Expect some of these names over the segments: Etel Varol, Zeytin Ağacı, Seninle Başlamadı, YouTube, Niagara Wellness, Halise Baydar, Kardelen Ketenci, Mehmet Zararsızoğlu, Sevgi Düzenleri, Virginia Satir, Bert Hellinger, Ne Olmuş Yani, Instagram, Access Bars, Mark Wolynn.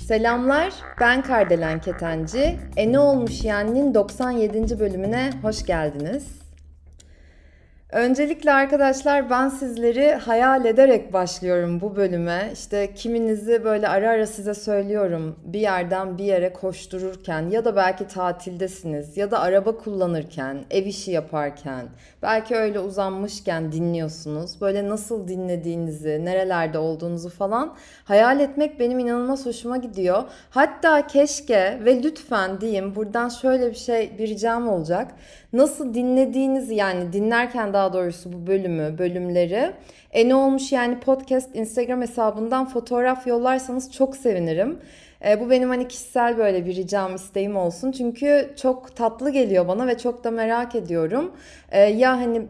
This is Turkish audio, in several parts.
Selamlar, ben Kardelen Ketenci. Ne Olmuş Yani'nin 97. bölümüne hoş geldiniz. Öncelikle arkadaşlar ben sizleri hayal ederek başlıyorum bu bölüme. İşte kiminizi böyle ara ara size söylüyorum bir yerden bir yere koştururken ya da belki tatildesiniz ya da araba kullanırken, ev işi yaparken, belki öyle uzanmışken dinliyorsunuz. Böyle nasıl dinlediğinizi, nerelerde olduğunuzu falan hayal etmek benim inanılmaz hoşuma gidiyor. Hatta keşke ve lütfen diyeyim, buradan şöyle bir ricam olacak. Nasıl dinlediğinizi, yani dinlerken daha doğrusu bu bölümleri Ne Olmuş Yani podcast Instagram hesabından fotoğraf yollarsanız çok sevinirim. Bu benim hani kişisel böyle bir ricam, isteğim olsun. Çünkü çok tatlı geliyor bana ve çok da merak ediyorum. Ya hani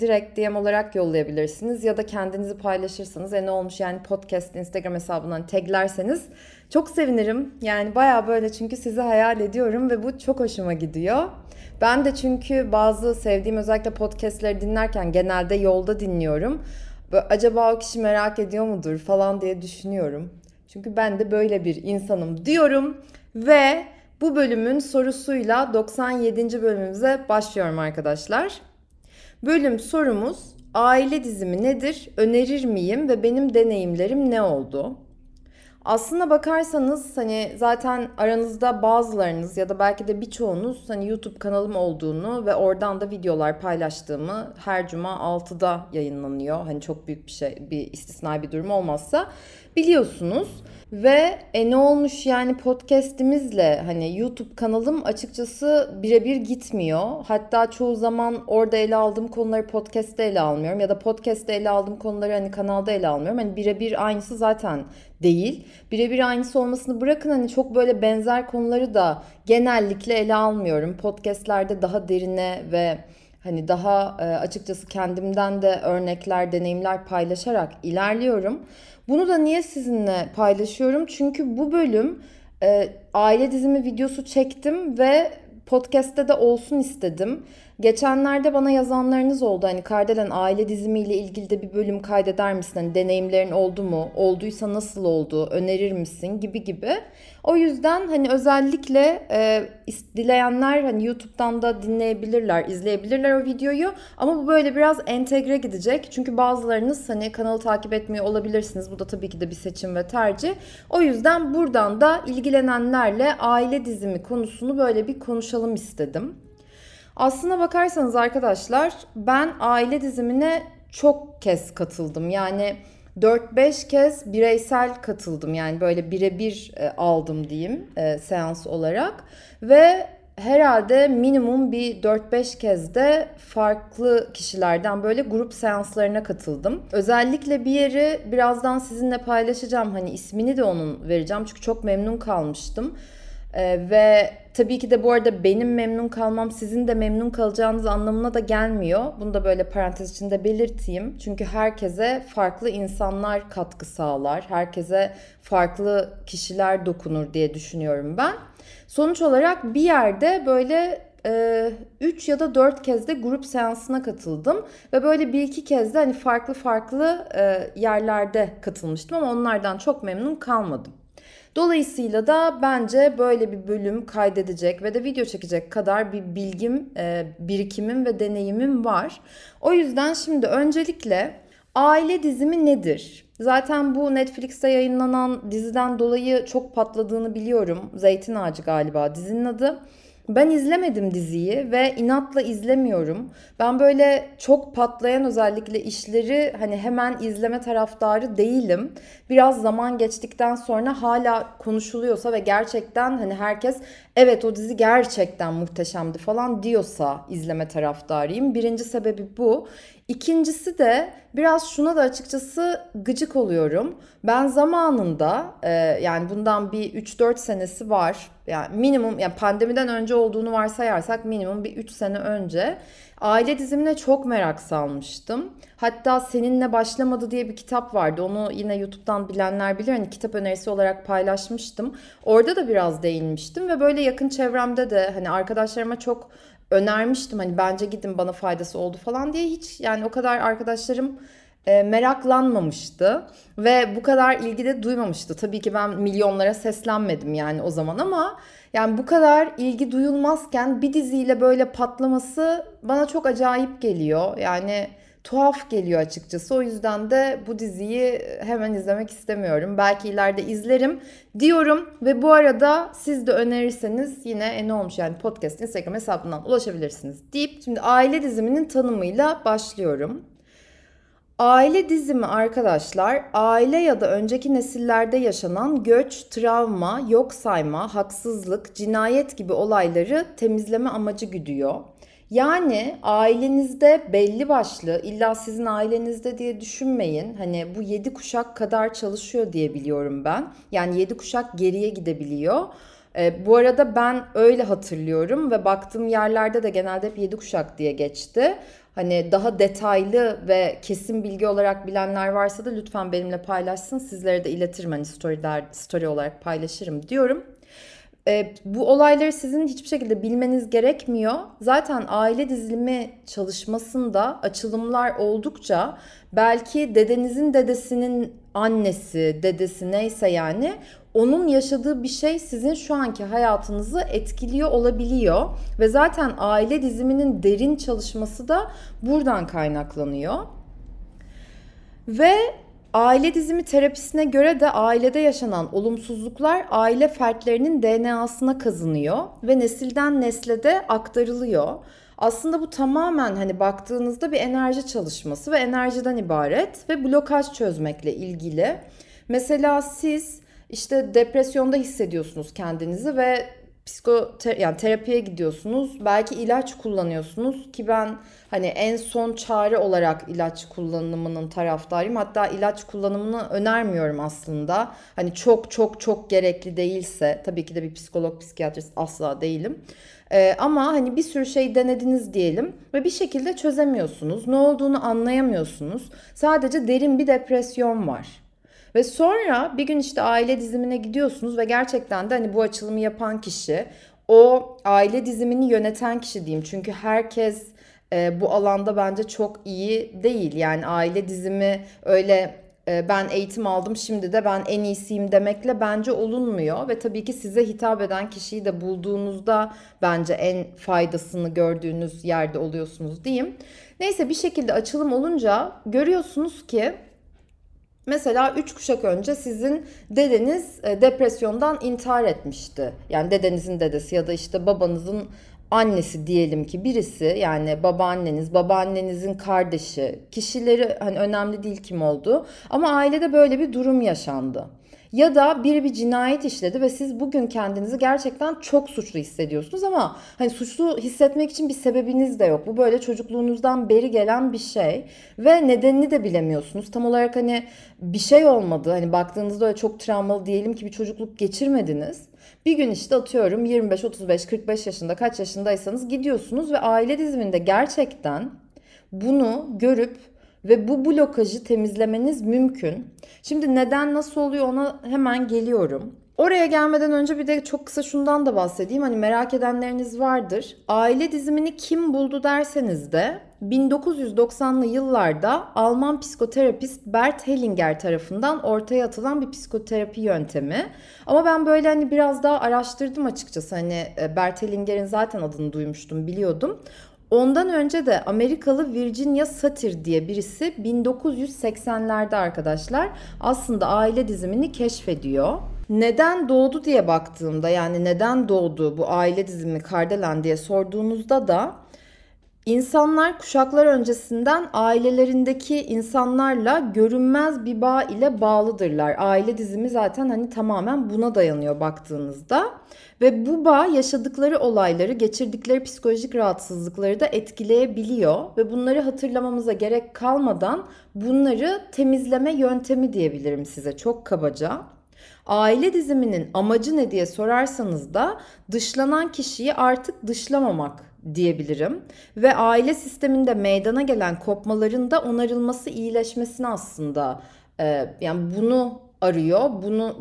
direkt DM olarak yollayabilirsiniz ya da kendinizi paylaşırsanız Ne Olmuş Yani podcast Instagram hesabından taglerseniz çok sevinirim. Yani bayağı böyle, çünkü sizi hayal ediyorum ve bu çok hoşuma gidiyor. Ben de çünkü bazı sevdiğim, özellikle podcastleri dinlerken genelde yolda dinliyorum. Böyle, acaba o kişi merak ediyor mudur falan diye düşünüyorum. Çünkü ben de böyle bir insanım diyorum ve bu bölümün sorusuyla 97. bölümümüze başlıyorum arkadaşlar. Bölüm sorumuz: aile dizimi nedir, önerir miyim ve benim deneyimlerim ne oldu? Aslına bakarsanız hani zaten aranızda bazılarınız ya da belki de birçoğunuz hani YouTube kanalım olduğunu ve oradan da videolar paylaştığımı, her cuma 6'da yayınlanıyor. Hani çok büyük bir şey, bir istisnai bir durum olmazsa biliyorsunuz. Ve Ne Olmuş Yani podcast'imizle hani YouTube kanalım açıkçası birebir gitmiyor. Hatta çoğu zaman orada ele aldığım konuları podcast'te ele almıyorum ya da podcast'te ele aldığım konuları hani kanalda ele almıyorum. Hani birebir aynısı zaten değil. Birebir aynısı olmasını bırakın, hani çok böyle benzer konuları da genellikle ele almıyorum. Podcast'lerde daha derine ve hani daha açıkçası kendimden de örnekler, deneyimler paylaşarak ilerliyorum. Bunu da niye sizinle paylaşıyorum? Çünkü bu bölüm aile dizimi videosu çektim ve podcast'te de olsun istedim. Geçenlerde bana yazanlarınız oldu. Hani Kardelen, aile dizimiyle ilgili de bir bölüm kaydeder misin? Hani deneyimlerin oldu mu? Olduysa nasıl oldu? Önerir misin? Gibi. O yüzden hani özellikle dileyenler hani YouTube'dan da dinleyebilirler, izleyebilirler o videoyu. Ama bu böyle biraz entegre gidecek. Çünkü bazılarınız hani kanalı takip etmiyor olabilirsiniz. Bu da tabii ki de bir seçim ve tercih. O yüzden buradan da ilgilenenlerle aile dizimi konusunu böyle bir konuşalım istedim. Aslına bakarsanız arkadaşlar ben aile dizimine çok kez katıldım. Yani 4-5 kez bireysel katıldım. Yani böyle birebir aldım diyeyim seans olarak. Ve herhalde minimum bir 4-5 kez de farklı kişilerden böyle grup seanslarına katıldım. Özellikle bir yeri birazdan sizinle paylaşacağım. Hani ismini de onun vereceğim. Çünkü çok memnun kalmıştım. Ve tabii ki de bu arada benim memnun kalmam sizin de memnun kalacağınız anlamına da gelmiyor. Bunu da böyle parantez içinde belirteyim. Çünkü herkese farklı insanlar katkı sağlar. Herkese farklı kişiler dokunur diye düşünüyorum ben. Sonuç olarak bir yerde böyle 3 ya da 4 kez de grup seansına katıldım. Ve böyle 1-2 kez de hani farklı yerlerde katılmıştım ama onlardan çok memnun kalmadım. Dolayısıyla da bence böyle bir bölüm kaydedecek ve de video çekecek kadar bir bilgim, birikimim ve deneyimim var. O yüzden şimdi öncelikle aile dizimi nedir? Zaten bu Netflix'te yayınlanan diziden dolayı çok patladığını biliyorum. Zeytin Ağacı galiba dizinin adı. Ben izlemedim diziyi ve inatla izlemiyorum. Ben böyle çok patlayan özellikle işleri hani hemen izleme taraftarı değilim. Biraz zaman geçtikten sonra hala konuşuluyorsa ve gerçekten hani herkes evet o dizi gerçekten muhteşemdi falan diyorsa izleme taraftarıyım. Birinci sebebi bu. İkincisi de biraz şuna da açıkçası gıcık oluyorum. Ben zamanında yani bundan bir 3-4 senesi var. Yani minimum, yani pandemiden önce olduğunu varsayarsak minimum bir 3 sene önce aile dizimine çok merak salmıştım. Hatta Seninle Başlamadı diye bir kitap vardı. Onu yine YouTube'dan bilenler bilir. Hani kitap önerisi olarak paylaşmıştım. Orada da biraz değinmiştim ve böyle yakın çevremde de hani arkadaşlarıma çok önermiştim. Hani bence gidin, bana faydası oldu falan diye, hiç yani o kadar arkadaşlarım meraklanmamıştı ve bu kadar ilgi de duymamıştı. Tabii ki ben milyonlara seslenmedim yani o zaman, ama yani bu kadar ilgi duyulmazken bir diziyle böyle patlaması bana çok acayip geliyor. Yani tuhaf geliyor açıkçası. O yüzden de bu diziyi hemen izlemek istemiyorum. Belki ileride izlerim diyorum ve bu arada siz de önerirseniz yine Ne Olmuş Yani Podcast Instagram hesabından ulaşabilirsiniz deyip şimdi aile diziminin tanımıyla başlıyorum. Aile dizimi arkadaşlar, aile ya da önceki nesillerde yaşanan göç, travma, yok sayma, haksızlık, cinayet gibi olayları temizleme amacı güdüyor. Yani ailenizde belli başlı, illa sizin ailenizde diye düşünmeyin. Hani bu 7 kuşak kadar çalışıyor diye biliyorum ben. Yani 7 kuşak geriye gidebiliyor. Bu arada ben öyle hatırlıyorum ve baktığım yerlerde de genelde hep 7 kuşak diye geçti. Hani daha detaylı ve kesin bilgi olarak bilenler varsa da lütfen benimle paylaşsın. Sizlere de iletirim, hani story olarak paylaşırım diyorum. Bu olayları sizin hiçbir şekilde bilmeniz gerekmiyor. Zaten aile dizilimi çalışmasında açılımlar oldukça belki dedenizin dedesinin annesi, dedesi neyse yani onun yaşadığı bir şey sizin şu anki hayatınızı etkiliyor olabiliyor. Ve zaten aile diziminin derin çalışması da buradan kaynaklanıyor. Ve aile dizimi terapisine göre de ailede yaşanan olumsuzluklar aile fertlerinin DNA'sına kazınıyor ve nesilden nesle de aktarılıyor. Aslında bu tamamen hani baktığınızda bir enerji çalışması ve enerjiden ibaret ve blokaj çözmekle ilgili. Mesela siz işte depresyonda hissediyorsunuz kendinizi ve terapiye gidiyorsunuz. Belki ilaç kullanıyorsunuz ki ben hani en son çare olarak ilaç kullanımının taraftarıyım. Hatta ilaç kullanımını önermiyorum aslında. Hani çok gerekli değilse, tabii ki de bir psikolog, psikiyatrist asla değilim. Ama hani bir sürü şey denediniz diyelim ve bir şekilde çözemiyorsunuz. Ne olduğunu anlayamıyorsunuz. Sadece derin bir depresyon var. Ve sonra bir gün işte aile dizimine gidiyorsunuz ve gerçekten de hani bu açılımı yapan kişi, o aile dizimini yöneten kişi diyeyim. Çünkü herkes bu alanda bence çok iyi değil. Yani aile dizimi öyle ben eğitim aldım şimdi de ben en iyisiyim demekle bence olunmuyor. Ve tabii ki size hitap eden kişiyi de bulduğunuzda bence en faydasını gördüğünüz yerde oluyorsunuz diyeyim. Neyse, bir şekilde açılım olunca görüyorsunuz ki mesela 3 kuşak önce sizin dedeniz depresyondan intihar etmişti. Yani dedenizin dedesi ya da işte babanızın annesi diyelim ki birisi, yani babaanneniz, babaannenizin kardeşi, kişileri hani önemli değil kim olduğu, ama ailede böyle bir durum yaşandı. Ya da biri bir cinayet işledi ve siz bugün kendinizi gerçekten çok suçlu hissediyorsunuz ama hani suçlu hissetmek için bir sebebiniz de yok. Bu böyle çocukluğunuzdan beri gelen bir şey ve nedenini de bilemiyorsunuz. Tam olarak hani bir şey olmadı. Hani baktığınızda öyle çok travmalı diyelim ki bir çocukluk geçirmediniz. Bir gün işte atıyorum 25, 35, 45 yaşında, kaç yaşındaysanız gidiyorsunuz ve aile diziminde gerçekten bunu görüp ve bu blokajı temizlemeniz mümkün. Şimdi neden, nasıl oluyor ona hemen geliyorum. Oraya gelmeden önce bir de çok kısa şundan da bahsedeyim. Hani merak edenleriniz vardır. Aile dizimini kim buldu derseniz de 1990'lı yıllarda Alman psikoterapist Bert Hellinger tarafından ortaya atılan bir psikoterapi yöntemi. Ama ben böyle hani biraz daha araştırdım açıkçası. Hani Bert Hellinger'in zaten adını duymuştum, biliyordum. Ondan önce de Amerikalı Virginia Satir diye birisi 1980'lerde arkadaşlar aslında aile dizimini keşfediyor. Neden doğdu diye baktığımda, yani neden doğdu bu aile dizimi Kardelen diye sorduğunuzda da insanlar kuşaklar öncesinden ailelerindeki insanlarla görünmez bir bağ ile bağlıdırlar. Aile dizimi zaten hani tamamen buna dayanıyor baktığınızda. Ve bu bağ yaşadıkları olayları, geçirdikleri psikolojik rahatsızlıkları da etkileyebiliyor. Ve bunları hatırlamamıza gerek kalmadan bunları temizleme yöntemi diyebilirim size çok kabaca. Aile diziminin amacı ne diye sorarsanız da dışlanan kişiyi artık dışlamamak diyebilirim. Ve aile sisteminde meydana gelen kopmaların da onarılması, iyileşmesini aslında yani bunu arıyor.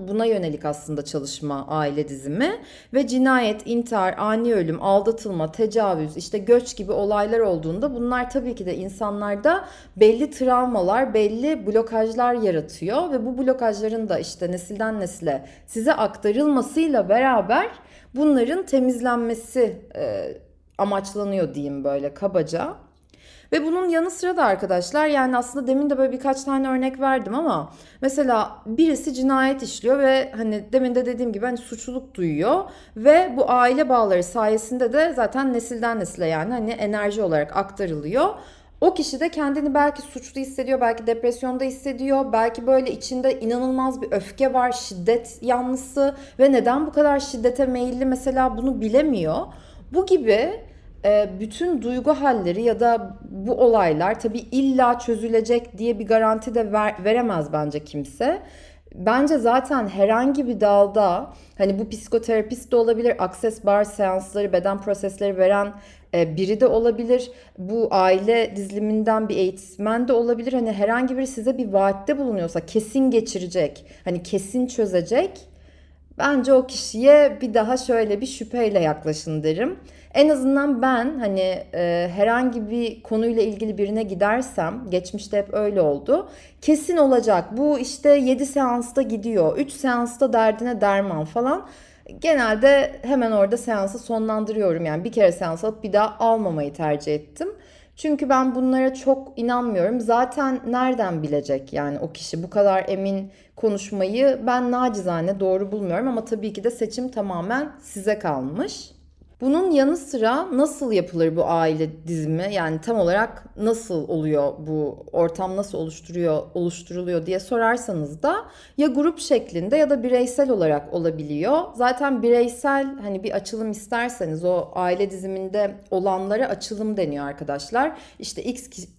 Buna yönelik aslında çalışma aile dizimi ve cinayet, intihar, ani ölüm, aldatılma, tecavüz, işte göç gibi olaylar olduğunda bunlar tabii ki de insanlarda belli travmalar, belli blokajlar yaratıyor ve bu blokajların da işte nesilden nesile size aktarılmasıyla beraber bunların temizlenmesi amaçlanıyor diyeyim böyle kabaca. Ve bunun yanı sıra da arkadaşlar, yani aslında demin de böyle birkaç tane örnek verdim ama mesela birisi cinayet işliyor ve hani demin de dediğim gibi hani suçluluk duyuyor ve bu aile bağları sayesinde de zaten nesilden nesile yani hani enerji olarak aktarılıyor. O kişi de kendini belki suçlu hissediyor, belki depresyonda hissediyor, belki böyle içinde inanılmaz bir öfke var, şiddet yanlısı ve neden bu kadar şiddete meyilli mesela bunu bilemiyor. Bu gibi bütün duygu halleri ya da bu olaylar tabii illa çözülecek diye bir garanti de veremez bence kimse. Bence zaten herhangi bir dalda hani bu psikoterapist de olabilir, Access Bars seansları, beden prosesleri veren biri de olabilir, bu aile diziliminden bir eğitmen de olabilir. Hani herhangi biri size bir vaatte bulunuyorsa kesin geçirecek, hani kesin çözecek. Bence o kişiye bir daha şöyle bir şüpheyle yaklaşın derim. En azından ben hani herhangi bir konuyla ilgili birine gidersem, geçmişte hep öyle oldu. Kesin olacak bu işte 7 seansta gidiyor, 3 seansta derdine derman falan. Genelde hemen orada seansı sonlandırıyorum. Yani bir kere seans alıp bir daha almamayı tercih ettim. Çünkü ben bunlara çok inanmıyorum. Zaten nereden bilecek yani o kişi, bu kadar emin konuşmayı ben nacizane doğru bulmuyorum ama tabii ki de seçim tamamen size kalmış. Bunun yanı sıra nasıl yapılır bu aile dizimi? Yani tam olarak nasıl oluyor, bu ortam nasıl oluşturuluyor diye sorarsanız da ya grup şeklinde ya da bireysel olarak olabiliyor. Zaten bireysel hani bir açılım isterseniz o aile diziminde olanlara açılım deniyor arkadaşlar. İşte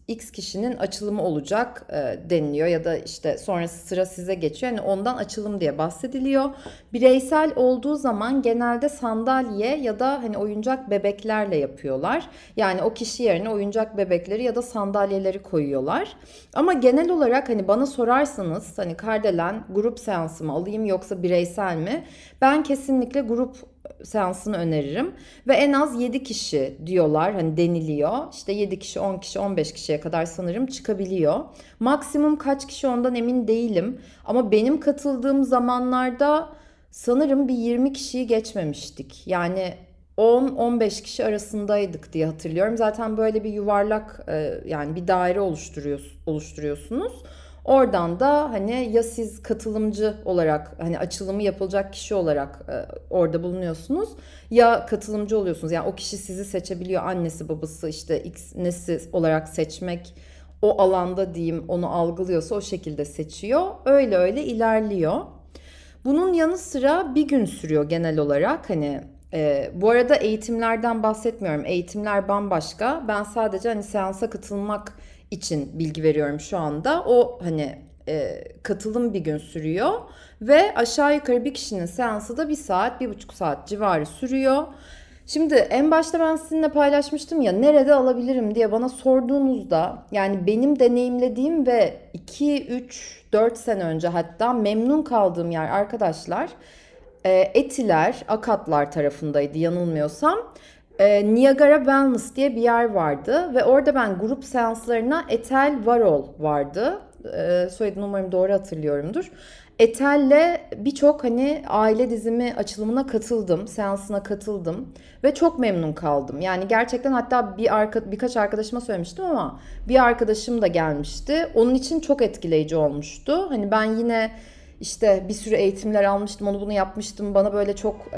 X kişinin açılımı olacak deniliyor ya da işte sonrası sıra size geçiyor. Yani ondan açılım diye bahsediliyor. Bireysel olduğu zaman genelde sandalye ya da hani oyuncak bebeklerle yapıyorlar. Yani o kişi yerine oyuncak bebekleri ya da sandalyeleri koyuyorlar. Ama genel olarak hani bana sorarsanız hani Kardelen grup seansı mı alayım yoksa bireysel mi? Ben kesinlikle grup seansını öneririm ve en az 7 kişi diyorlar hani deniliyor. İşte 7 kişi, 10 kişi, 15 kişiye kadar sanırım çıkabiliyor. Maksimum kaç kişi ondan emin değilim ama benim katıldığım zamanlarda sanırım bir 20 kişiyi geçmemiştik. Yani 10-15 kişi arasındaydık diye hatırlıyorum. Zaten böyle bir yuvarlak yani bir daire oluşturuyorsunuz. Oradan da hani ya siz katılımcı olarak hani açılımı yapılacak kişi olarak orada bulunuyorsunuz ya katılımcı oluyorsunuz. Yani o kişi sizi seçebiliyor, annesi, babası, işte X nesi olarak seçmek o alanda diyeyim, onu algılıyorsa o şekilde seçiyor. Öyle öyle ilerliyor. Bunun yanı sıra bir gün sürüyor genel olarak hani. Bu arada eğitimlerden bahsetmiyorum. Eğitimler bambaşka. Ben sadece hani seansa katılmak için bilgi veriyorum şu anda. O hani katılım bir gün sürüyor ve aşağı yukarı bir kişinin seansı da 1 saat, 1,5 saat civarı sürüyor. Şimdi en başta ben sizinle paylaşmıştım ya, nerede alabilirim diye bana sorduğunuzda yani benim deneyimlediğim ve 2-3-4 sene önce hatta memnun kaldığım yer arkadaşlar Etiler, Akatlar tarafındaydı yanılmıyorsam. Niagara Wellness diye bir yer vardı ve orada ben grup seanslarına Etel Varol vardı. Soyadını umarım doğru hatırlıyorumdur. Etel'le birçok hani aile dizimi açılımına katıldım, seansına katıldım ve çok memnun kaldım. Yani gerçekten hatta birkaç arkadaşıma söylemiştim ama bir arkadaşım da gelmişti. Onun için çok etkileyici olmuştu. Hani ben yine İşte bir sürü eğitimler almıştım, onu bunu yapmıştım. Bana böyle çok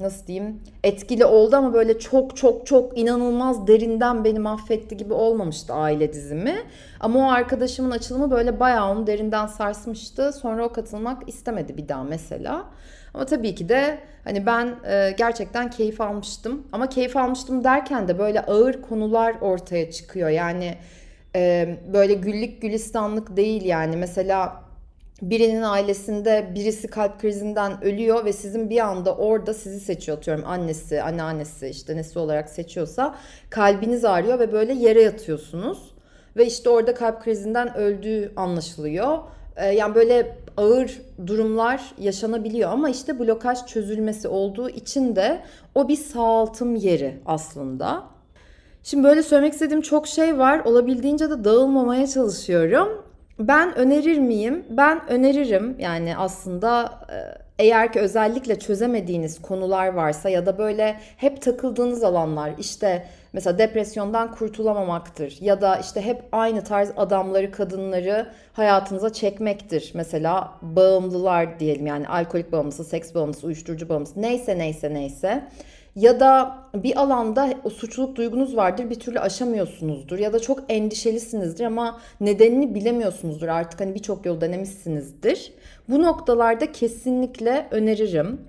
nasıl diyeyim etkili oldu ama böyle çok inanılmaz derinden beni mahvetti gibi olmamıştı aile dizimi. Ama o arkadaşımın açılımı böyle bayağı onu derinden sarsmıştı. Sonra o katılmak istemedi bir daha mesela. Ama tabii ki de hani ben gerçekten keyif almıştım. Ama keyif almıştım derken de böyle ağır konular ortaya çıkıyor. Yani böyle güllük gülistanlık değil yani mesela... Birinin ailesinde birisi kalp krizinden ölüyor ve sizin bir anda orada sizi seçiyor, atıyorum annesi, anneannesi işte nesi olarak seçiyorsa kalbiniz ağrıyor ve böyle yere yatıyorsunuz ve işte orada kalp krizinden öldüğü anlaşılıyor. Yani böyle ağır durumlar yaşanabiliyor ama işte blokaj çözülmesi olduğu için de o bir sağaltım yeri aslında. Şimdi böyle söylemek istediğim çok şey var. Olabildiğince de dağılmamaya çalışıyorum. Ben önerir miyim? Ben öneririm. Yani aslında eğer ki özellikle çözemediğiniz konular varsa ya da böyle hep takıldığınız alanlar, işte mesela depresyondan kurtulamamaktır ya da işte hep aynı tarz adamları, kadınları hayatınıza çekmektir. Mesela bağımlılar diyelim, yani alkolik bağımlısı, seks bağımlısı, uyuşturucu bağımlısı, neyse. Ya da bir alanda o suçluluk duygunuz vardır, bir türlü aşamıyorsunuzdur ya da çok endişelisinizdir ama nedenini bilemiyorsunuzdur, artık hani birçok yol denemişsinizdir. Bu noktalarda kesinlikle öneririm.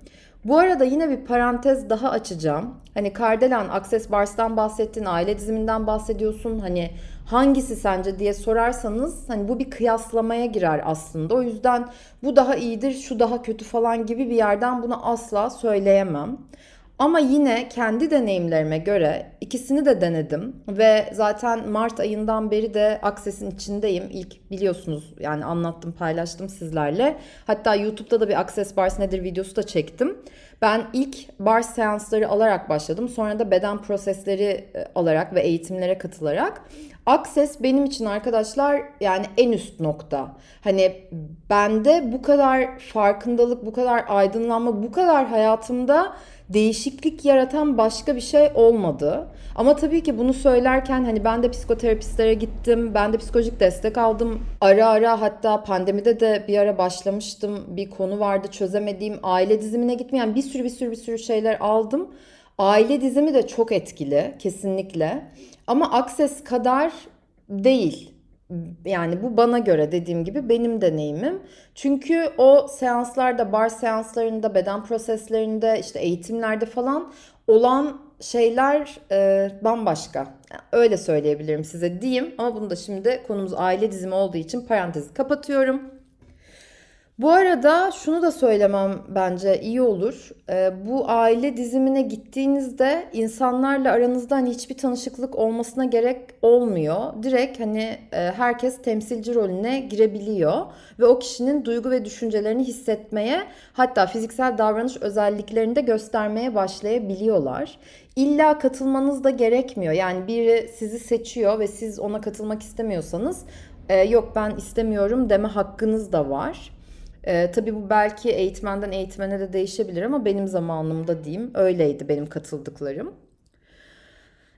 Bu arada yine bir parantez daha açacağım. Hani Kardelen, Access Bars'tan bahsettin, aile diziminden bahsediyorsun. Hani hangisi sence diye sorarsanız hani bu bir kıyaslamaya girer aslında. O yüzden bu daha iyidir, şu daha kötü falan gibi bir yerden bunu asla söyleyemem. Ama yine kendi deneyimlerime göre ikisini de denedim ve zaten Mart ayından beri de Access'in içindeyim. İlk biliyorsunuz yani anlattım, paylaştım sizlerle. Hatta YouTube'da da bir Access Bars nedir videosu da çektim. Ben ilk bars seansları alarak başladım. Sonra da beden prosesleri alarak ve eğitimlere katılarak. Access benim için arkadaşlar yani en üst nokta. Hani bende bu kadar farkındalık, bu kadar aydınlanma, bu kadar hayatımda değişiklik yaratan başka bir şey olmadı. Ama tabii ki bunu söylerken hani ben de psikoterapistlere gittim, ben de psikolojik destek aldım. Ara hatta pandemide de bir ara başlamıştım. Bir konu vardı çözemediğim, aile dizimine gitmeyen bir sürü şeyler aldım. Aile dizimi de çok etkili kesinlikle. Ama Access kadar değil. Yani bu bana göre, dediğim gibi, benim deneyimim. Çünkü o seanslarda, bar seanslarında, beden proseslerinde, işte eğitimlerde falan olan şeyler bambaşka. Yani öyle söyleyebilirim size diyeyim. Ama bunu da şimdi konumuz aile dizimi olduğu için parantezi kapatıyorum. Bu arada şunu da söylemem bence iyi olur. Bu aile dizimine gittiğinizde insanlarla aranızda hani hiçbir tanışıklık olmasına gerek olmuyor. Direkt hani herkes temsilci rolüne girebiliyor ve o kişinin duygu ve düşüncelerini hissetmeye, hatta fiziksel davranış özelliklerini de göstermeye başlayabiliyorlar. İlla katılmanız da gerekmiyor. Yani biri sizi seçiyor ve siz ona katılmak istemiyorsanız yok ben istemiyorum deme hakkınız da var. Tabii bu belki eğitmenden eğitmene de değişebilir ama benim zamanımda diyeyim öyleydi benim katıldıklarım.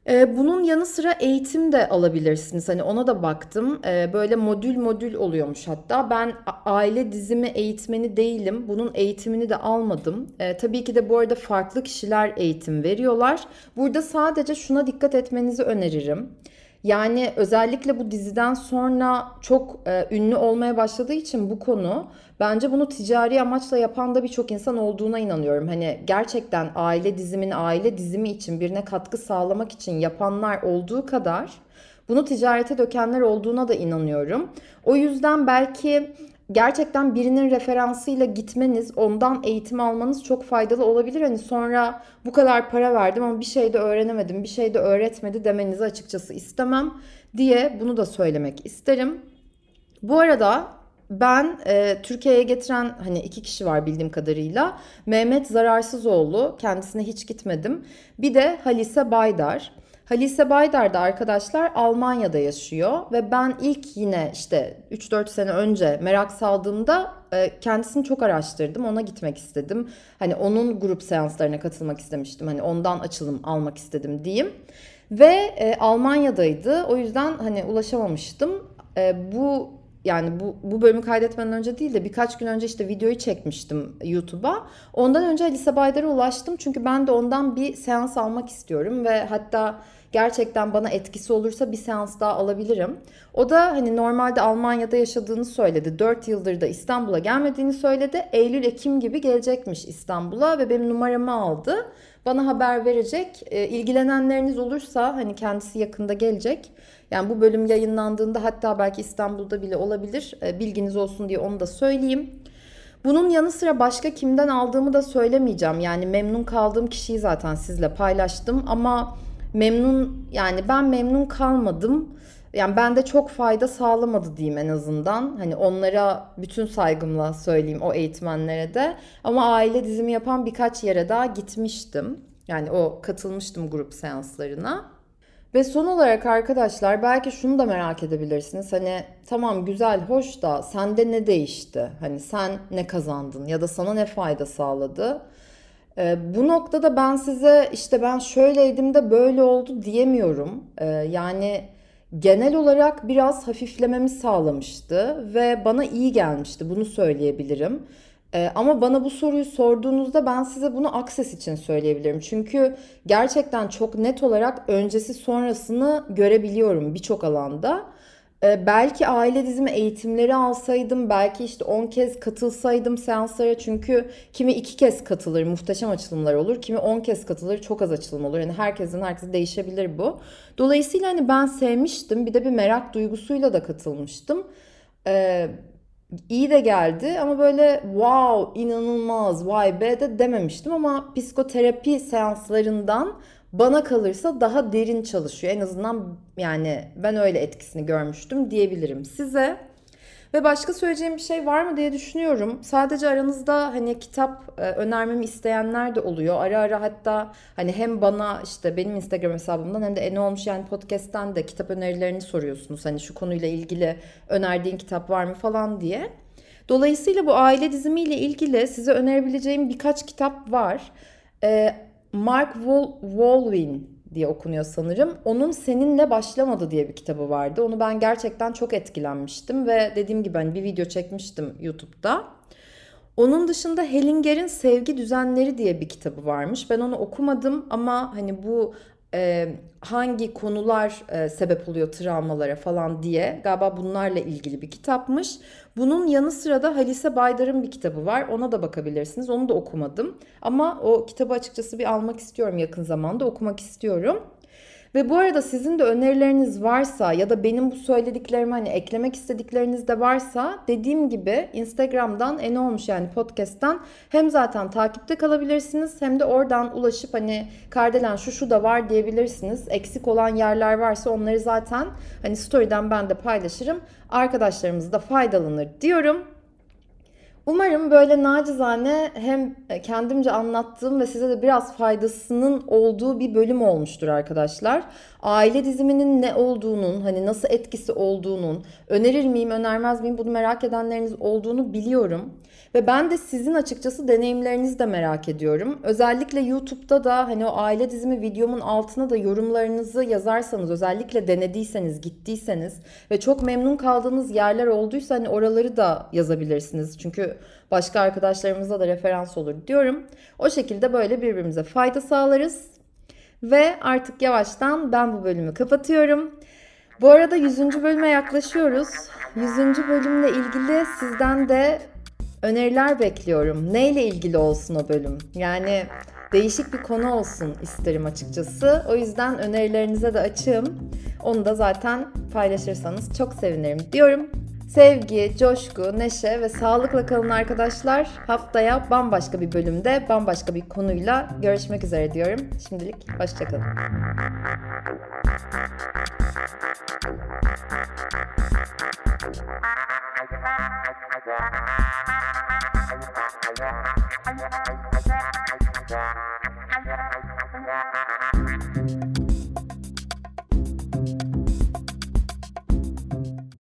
Bunun yanı sıra eğitim de alabilirsiniz. Hani ona da baktım. Böyle modül oluyormuş hatta. Ben aile dizimi eğitmeni değilim. Bunun eğitimini de almadım. Tabii ki de bu arada farklı kişiler eğitim veriyorlar. Burada sadece şuna dikkat etmenizi öneririm. Yani özellikle bu diziden sonra çok ünlü olmaya başladığı için bu konu, bence bunu ticari amaçla yapan da birçok insan olduğuna inanıyorum. Hani gerçekten aile dizimi için birine katkı sağlamak için yapanlar olduğu kadar bunu ticarete dökenler olduğuna da inanıyorum. O yüzden belki gerçekten birinin referansıyla gitmeniz, ondan eğitim almanız çok faydalı olabilir. Hani sonra bu kadar para verdim ama bir şey de öğrenemedim, bir şey de öğretmedi demenizi açıkçası istemem diye bunu da söylemek isterim. Bu arada ben Türkiye'ye getiren hani 2 kişi var bildiğim kadarıyla. Mehmet Zararsızoğlu, kendisine hiç gitmedim. Bir de Halise Baydar. Halise Baydar da arkadaşlar Almanya'da yaşıyor ve ben ilk yine işte 3-4 sene önce merak saldığımda kendisini çok araştırdım. Ona gitmek istedim. Hani onun grup seanslarına katılmak istemiştim. Hani ondan açılım almak istedim diyeyim. Ve Almanya'daydı. O yüzden hani ulaşamamıştım. Bu bölümü kaydetmeden önce değil de birkaç gün önce işte videoyu çekmiştim YouTube'a. Ondan önce Halise Baydar'a ulaştım. Çünkü ben de ondan bir seans almak istiyorum ve hatta gerçekten bana etkisi olursa bir seans daha alabilirim. O da hani normalde Almanya'da yaşadığını söyledi. 4 yıldır da İstanbul'a gelmediğini söyledi. Eylül-Ekim gibi gelecekmiş İstanbul'a ve benim numaramı aldı. Bana haber verecek. İlgilenenleriniz olursa hani kendisi yakında gelecek. Yani bu bölüm yayınlandığında hatta belki İstanbul'da bile olabilir. Bilginiz olsun diye onu da söyleyeyim. Bunun yanı sıra başka kimden aldığımı da söylemeyeceğim. Yani memnun kaldığım kişiyi zaten sizle paylaştım ama ben memnun kalmadım. Yani bende çok fayda sağlamadı diyeyim en azından. Hani onlara bütün saygımla söyleyeyim, o eğitmenlere de. Ama aile dizimi yapan birkaç yere daha gitmiştim. Yani o katılmıştım grup seanslarına. Ve son olarak arkadaşlar belki şunu da merak edebilirsiniz. Hani tamam güzel, hoş da sende ne değişti? Hani sen ne kazandın ya da sana ne fayda sağladı? Bu noktada ben size işte ben şöyleydim de böyle oldu diyemiyorum. Yani genel olarak biraz hafiflememi sağlamıştı ve bana iyi gelmişti, bunu söyleyebilirim. Ama bana bu soruyu sorduğunuzda ben size bunu Access için söyleyebilirim. Çünkü gerçekten çok net olarak öncesi sonrasını görebiliyorum birçok alanda. Belki aile dizimi eğitimleri alsaydım, belki işte 10 kez katılsaydım seanslara, çünkü kimi 2 kez katılır muhteşem açılımlar olur, kimi 10 kez katılır çok az açılım olur. Yani herkese değişebilir bu. Dolayısıyla hani ben sevmiştim, bir de bir merak duygusuyla da katılmıştım. İyi de geldi ama böyle wow, inanılmaz, vay be de dememiştim ama psikoterapi seanslarından bana kalırsa daha derin çalışıyor. En azından yani ben öyle etkisini görmüştüm diyebilirim size. Ve başka söyleyeceğim bir şey var mı diye düşünüyorum. Sadece aranızda hani kitap önermemi isteyenler de oluyor. Ara ara hatta hani hem bana işte benim Instagram hesabımdan hem de Ne Olmuş Yani podcast'ten de kitap önerilerini soruyorsunuz. Hani şu konuyla ilgili önerdiğin kitap var mı falan diye. Dolayısıyla bu aile dizimiyle ilgili size önerebileceğim birkaç kitap var. Mark Wolynn diye okunuyor sanırım. Onun Seninle Başlamadı diye bir kitabı vardı. Onu ben gerçekten çok etkilenmiştim ve dediğim gibi hani bir video çekmiştim YouTube'da. Onun dışında Hellinger'in Sevgi Düzenleri diye bir kitabı varmış. Ben onu okumadım ama hani bu hangi konular sebep oluyor travmalara falan diye galiba bunlarla ilgili bir kitapmış. Bunun yanı sıra da Halise Baydar'ın bir kitabı var. Ona da bakabilirsiniz. Onu da okumadım. Ama o kitabı açıkçası bir almak istiyorum yakın zamanda. Okumak istiyorum. Ve bu arada sizin de önerileriniz varsa ya da benim bu söylediklerime hani eklemek istedikleriniz de varsa dediğim gibi Instagram'dan Ne Olmuş Yani podcast'ten hem zaten takipte kalabilirsiniz hem de oradan ulaşıp hani Kardelen şu da var diyebilirsiniz. Eksik olan yerler varsa onları zaten hani story'den ben de paylaşırım. Arkadaşlarımız da faydalanır diyorum. Umarım böyle nacizane hem kendimce anlattığım ve size de biraz faydasının olduğu bir bölüm olmuştur arkadaşlar. Aile diziminin ne olduğunun, hani nasıl etkisi olduğunun, önerir miyim, önermez miyim bunu merak edenleriniz olduğunu biliyorum. Ve ben de sizin açıkçası deneyimlerinizi de merak ediyorum. Özellikle YouTube'da da hani o aile dizimi videomun altına da yorumlarınızı yazarsanız, özellikle denediyseniz, gittiyseniz ve çok memnun kaldığınız yerler olduysa hani oraları da yazabilirsiniz. Çünkü başka arkadaşlarımıza da referans olur diyorum. O şekilde böyle birbirimize fayda sağlarız. Ve artık yavaştan ben bu bölümü kapatıyorum. Bu arada 100. bölüme yaklaşıyoruz. 100. bölümle ilgili sizden de öneriler bekliyorum. Neyle ilgili olsun o bölüm? Yani değişik bir konu olsun isterim açıkçası. O yüzden önerilerinize de açığım. Onu da zaten paylaşırsanız çok sevinirim diyorum. Sevgi, coşku, neşe ve sağlıkla kalın arkadaşlar. Haftaya bambaşka bir bölümde, bambaşka bir konuyla görüşmek üzere diyorum. Şimdilik hoşça kalın.